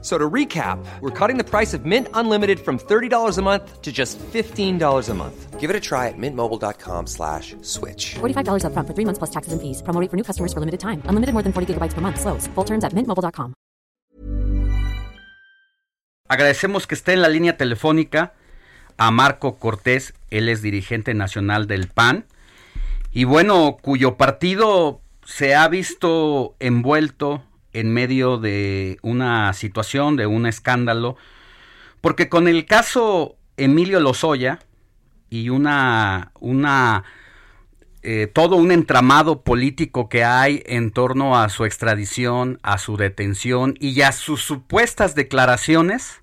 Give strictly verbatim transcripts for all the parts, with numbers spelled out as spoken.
So to recap, we're cutting the price of Mint Unlimited from thirty dollars a month to just fifteen dollars a month. Give it a try at mintmobile.com slash switch. forty-five dollars up front for three months plus taxes and fees. Promo rate for new customers for limited time. Unlimited more than forty gigabytes per month. Slows full terms at mint mobile punto com. Agradecemos que esté en la línea telefónica a Marco Cortés. Él es dirigente nacional del P A N. Y bueno, cuyo partido se ha visto envuelto en medio de una situación, de un escándalo, porque con el caso Emilio Lozoya y una, una eh, todo un entramado político que hay en torno a su extradición, a su detención y a sus supuestas declaraciones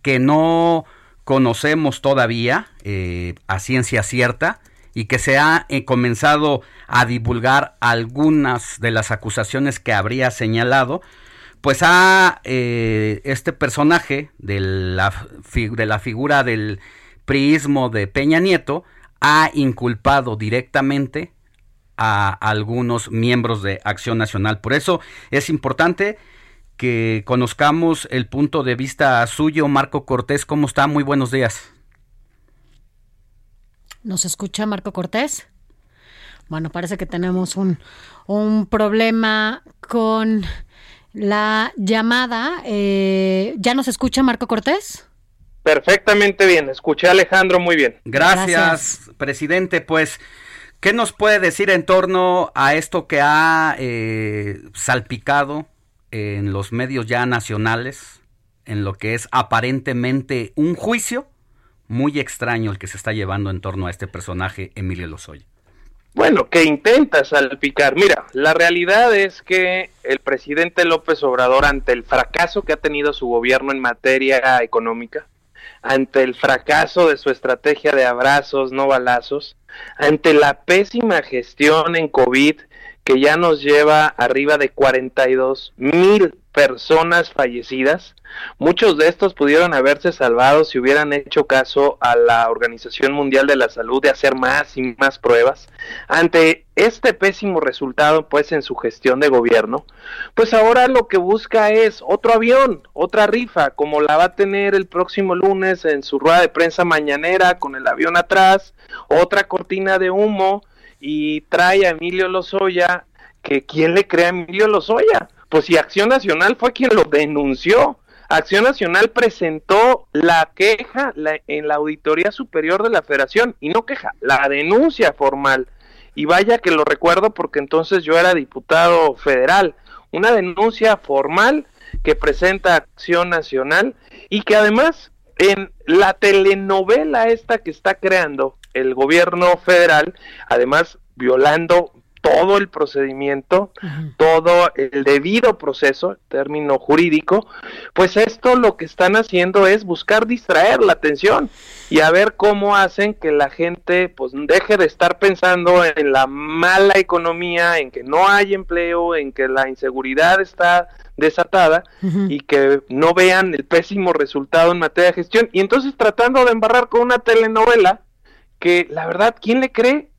que no conocemos todavía eh, a ciencia cierta, y que se ha eh, comenzado a divulgar algunas de las acusaciones que habría señalado, pues a eh, este personaje de la, fi- de la figura del priismo de Peña Nieto ha inculpado directamente a algunos miembros de Acción Nacional. Por eso es importante que conozcamos el punto de vista suyo. Marco Cortés, ¿cómo está? Muy buenos días. ¿Nos escucha Marco Cortés? Bueno, parece que tenemos un, un problema con la llamada. Eh, ¿Ya nos escucha Marco Cortés? Perfectamente bien, escuché a Alejandro muy bien. Gracias, Gracias. Presidente. Pues, ¿qué nos puede decir en torno a esto que ha eh, salpicado en los medios ya nacionales, en lo que es aparentemente un juicio muy extraño el que se está llevando en torno a este personaje, Emilio Lozoya? Bueno, que intenta salpicar. Mira, la realidad es que el presidente López Obrador, ante el fracaso que ha tenido su gobierno en materia económica, ante el fracaso de su estrategia de abrazos, no balazos, ante la pésima gestión en COVID, que ya nos lleva arriba de cuarenta y dos mil personas fallecidas. Muchos de estos pudieron haberse salvado si hubieran hecho caso a la Organización Mundial de la Salud de hacer más y más pruebas. Ante este pésimo resultado, pues, en su gestión de gobierno, pues ahora lo que busca es otro avión, otra rifa, como la va a tener el próximo lunes en su rueda de prensa mañanera con el avión atrás, otra cortina de humo, y trae a Emilio Lozoya, que ¿quién le cree a Emilio Lozoya? Pues si Acción Nacional fue quien lo denunció. Acción Nacional presentó la queja la, en la Auditoría Superior de la Federación, y no queja, la denuncia formal, y vaya que lo recuerdo porque entonces yo era diputado federal, una denuncia formal que presenta Acción Nacional, y que además en la telenovela esta que está creando el gobierno federal, además violando todo el procedimiento, uh-huh. todo el debido proceso, término jurídico, pues esto lo que están haciendo es buscar distraer la atención y a ver cómo hacen que la gente pues deje de estar pensando en la mala economía, en que no hay empleo, en que la inseguridad está desatada, uh-huh. y que no vean el pésimo resultado en materia de gestión, y entonces tratando de embarrar con una telenovela que la verdad, ¿quién le cree?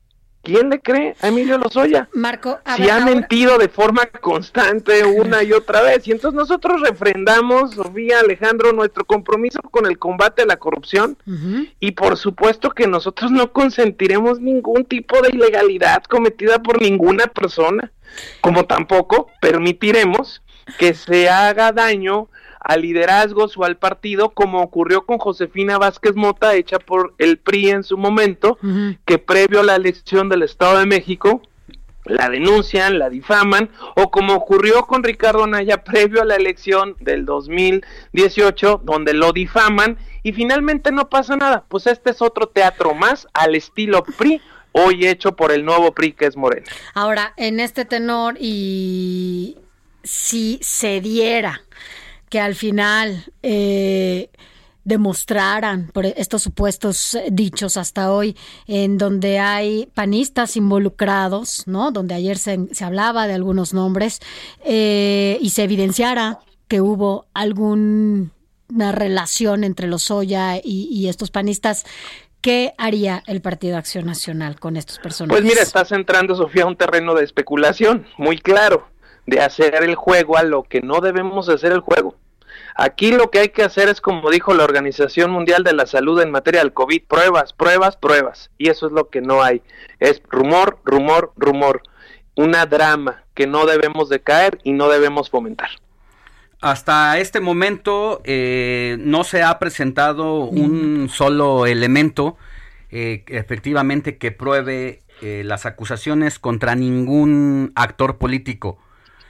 ¿Quién le cree a Emilio Lozoya? Marco, a si ver, ha ahora... mentido de forma constante una y otra vez. Y entonces nosotros refrendamos, Sofía, Alejandro, nuestro compromiso con el combate a la corrupción. Uh-huh. Y por supuesto que nosotros no consentiremos ningún tipo de ilegalidad cometida por ninguna persona, como tampoco permitiremos que se haga daño al liderazgo o al partido, como ocurrió con Josefina Vázquez Mota, hecha por el P R I en su momento, uh-huh. que previo a la elección del Estado de México la denuncian, la difaman, o como ocurrió con Ricardo Naya previo a la elección del dos mil dieciocho, donde lo difaman y finalmente no pasa nada. Pues este es otro teatro más al estilo P R I, hoy hecho por el nuevo P R I que es Morena. Ahora, en este tenor, y si se diera que al final eh, demostraran por estos supuestos dichos hasta hoy, en donde hay panistas involucrados, ¿no? Donde ayer se, se hablaba de algunos nombres, eh, y se evidenciara que hubo alguna relación entre Lozoya y, y estos panistas. ¿Qué haría el Partido Acción Nacional con estos personajes? Pues mira, estás entrando, Sofía, a un terreno de especulación muy claro, de hacer el juego a lo que no debemos hacer el juego. Aquí lo que hay que hacer es, como dijo la Organización Mundial de la Salud en materia del COVID, pruebas, pruebas, pruebas. Y eso es lo que no hay. Es rumor, rumor, rumor. Una drama que no debemos de caer y no debemos fomentar. Hasta este momento eh, no se ha presentado un solo elemento eh, efectivamente que pruebe eh, las acusaciones contra ningún actor político,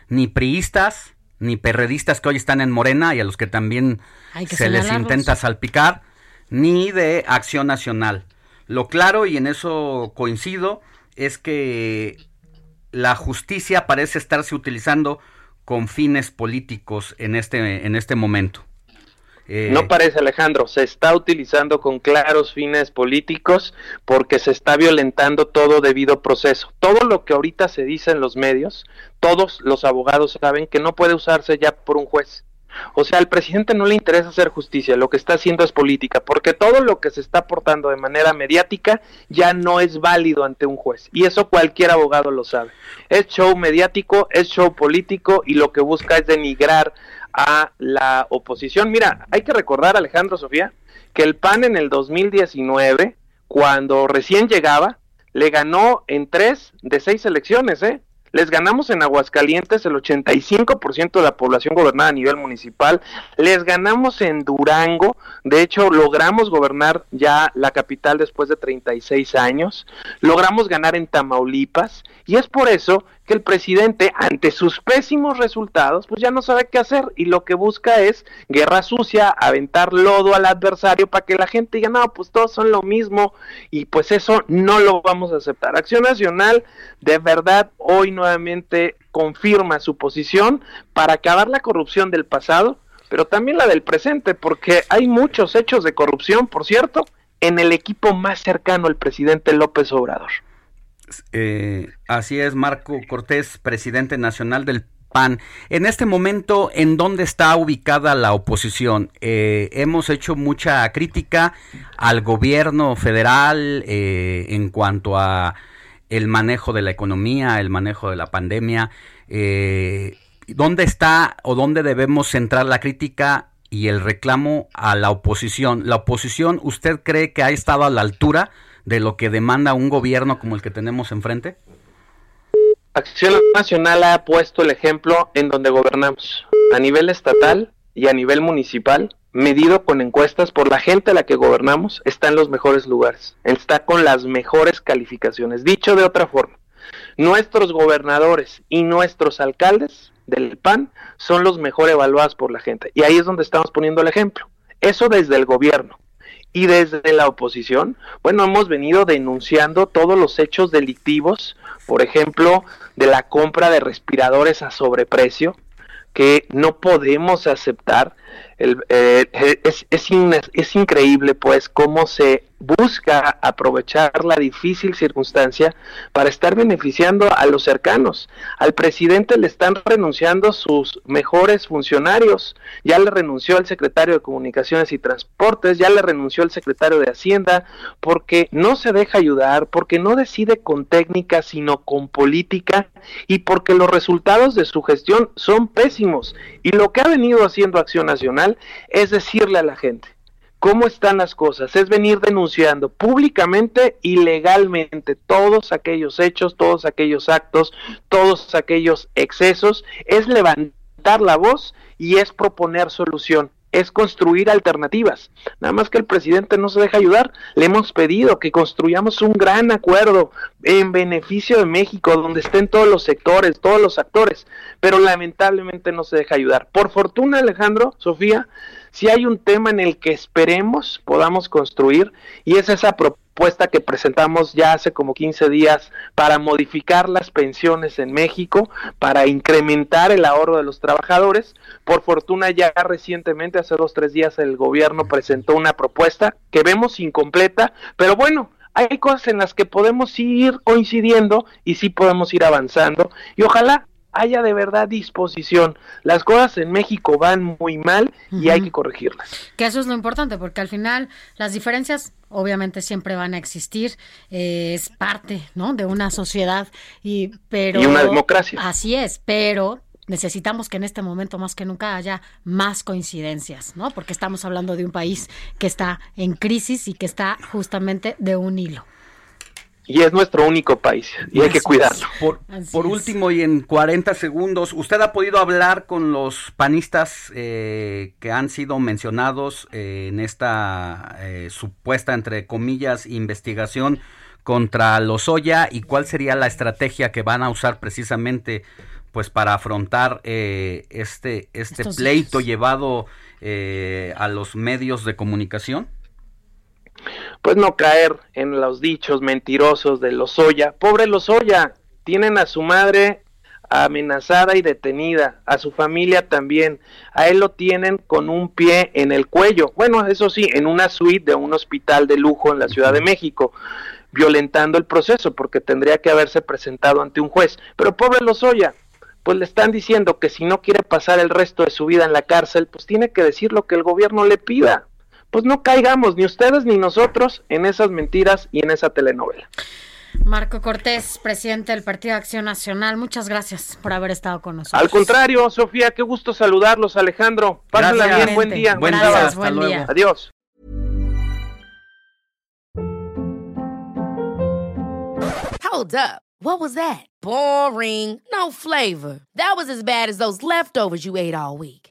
ni priistas, ni perredistas que hoy están en Morena y a los que también que se les intenta salpicar, ni de Acción Nacional. Lo claro, y en eso coincido, es que la justicia parece estarse utilizando con fines políticos en este, en este momento. Eh, no parece, Alejandro, se está utilizando con claros fines políticos porque se está violentando todo debido proceso. Todo lo que ahorita se dice en los medios, todos los abogados saben que no puede usarse ya por un juez. O sea, al presidente no le interesa hacer justicia, lo que está haciendo es política, porque todo lo que se está aportando de manera mediática ya no es válido ante un juez, y eso cualquier abogado lo sabe. Es show mediático, es show político, y lo que busca es denigrar a la oposición. Mira, hay que recordar, Alejandro, Sofía, que el P A N en el dos mil diecinueve, cuando recién llegaba, le ganó en tres de seis elecciones, ¿eh? Les ganamos en Aguascalientes el ochenta y cinco por ciento de la población gobernada a nivel municipal, les ganamos en Durango, de hecho logramos gobernar ya la capital después de treinta y seis años, logramos ganar en Tamaulipas, y es por eso que el presidente, ante sus pésimos resultados, pues ya no sabe qué hacer, y lo que busca es guerra sucia, aventar lodo al adversario para que la gente diga, no, pues todos son lo mismo, y pues eso no lo vamos a aceptar. Acción Nacional, de verdad, hoy nuevamente confirma su posición para acabar la corrupción del pasado, pero también la del presente, porque hay muchos hechos de corrupción, por cierto, en el equipo más cercano al presidente López Obrador. Eh, así es, Marco Cortés, presidente nacional del P A N. En este momento, ¿en dónde está ubicada la oposición? Eh, hemos hecho mucha crítica al gobierno federal eh, en cuanto a el manejo de la economía, el manejo de la pandemia. Eh, ¿dónde está o dónde debemos centrar la crítica y el reclamo a la oposición? ¿La oposición, usted cree que ha estado a la altura de lo que demanda un gobierno como el que tenemos enfrente? Acción Nacional ha puesto el ejemplo en donde gobernamos, a nivel estatal y a nivel municipal, medido con encuestas por la gente a la que gobernamos, está en los mejores lugares, está con las mejores calificaciones. Dicho de otra forma, nuestros gobernadores y nuestros alcaldes del P A N son los mejor evaluados por la gente, y ahí es donde estamos poniendo el ejemplo. Eso desde el gobierno. Y desde la oposición, bueno, hemos venido denunciando todos los hechos delictivos, por ejemplo, de la compra de respiradores a sobreprecio, que no podemos aceptar. El, eh, es, es, in, es increíble, pues, cómo se busca aprovechar la difícil circunstancia para estar beneficiando a los cercanos. Al presidente le están renunciando sus mejores funcionarios. Ya le renunció el secretario de Comunicaciones y Transportes, ya le renunció el secretario de Hacienda, porque no se deja ayudar, porque no decide con técnica, sino con política, y porque los resultados de su gestión son pésimos. Y lo que ha venido haciendo Acción Nacional es decirle a la gente cómo están las cosas, es venir denunciando públicamente y legalmente todos aquellos hechos, todos aquellos actos, todos aquellos excesos, es levantar la voz y es proponer solución, es construir alternativas. Nada más que el presidente no se deja ayudar. Le hemos pedido que construyamos un gran acuerdo en beneficio de México, donde estén todos los sectores, todos los actores, pero lamentablemente no se deja ayudar. Por fortuna, Alejandro, Sofía, si hay un tema en el que esperemos podamos construir, y es esa propuesta propuesta que presentamos ya hace como quince días para modificar las pensiones en México, para incrementar el ahorro de los trabajadores. Por fortuna, ya recientemente, hace dos, tres días, el gobierno presentó una propuesta que vemos incompleta, pero bueno, hay cosas en las que podemos ir coincidiendo y sí podemos ir avanzando, y ojalá haya de verdad disposición. Las cosas en México van muy mal y uh-huh. hay que corregirlas. Que eso es lo importante, porque al final las diferencias obviamente siempre van a existir, eh, es parte, ¿no?, de una sociedad y pero y una democracia. Así es, pero necesitamos que en este momento más que nunca haya más coincidencias, ¿no? Porque estamos hablando de un país que está en crisis y que está justamente de un hilo. Y es nuestro único país, y hay que cuidarlo. Por, por último, y en cuarenta segundos, ¿usted ha podido hablar con los panistas eh, que han sido mencionados eh, en esta eh, supuesta, entre comillas, investigación contra Lozoya? ¿Y cuál sería la estrategia que van a usar precisamente pues para afrontar eh, este, este pleito hechos. llevado eh, a los medios de comunicación? Pues no caer en los dichos mentirosos de Lozoya. Pobre Lozoya, tienen a su madre amenazada y detenida, a su familia también, a él lo tienen con un pie en el cuello, bueno, eso sí, en una suite de un hospital de lujo en la Ciudad de México, violentando el proceso, porque tendría que haberse presentado ante un juez, pero pobre Lozoya, pues le están diciendo que si no quiere pasar el resto de su vida en la cárcel, pues tiene que decir lo que el gobierno le pida. Pues no caigamos, ni ustedes ni nosotros, en esas mentiras y en esa telenovela. Marco Cortés, presidente del Partido Acción Nacional, muchas gracias por haber estado con nosotros. Al contrario, Sofía, qué gusto saludarlos, Alejandro. Pásenla gracias, bien, buen día. Buen gracias, día. Hasta buen luego. Día. Adiós. Hold up. What was that? Boring. No flavor. That was as bad as those leftovers you ate all week.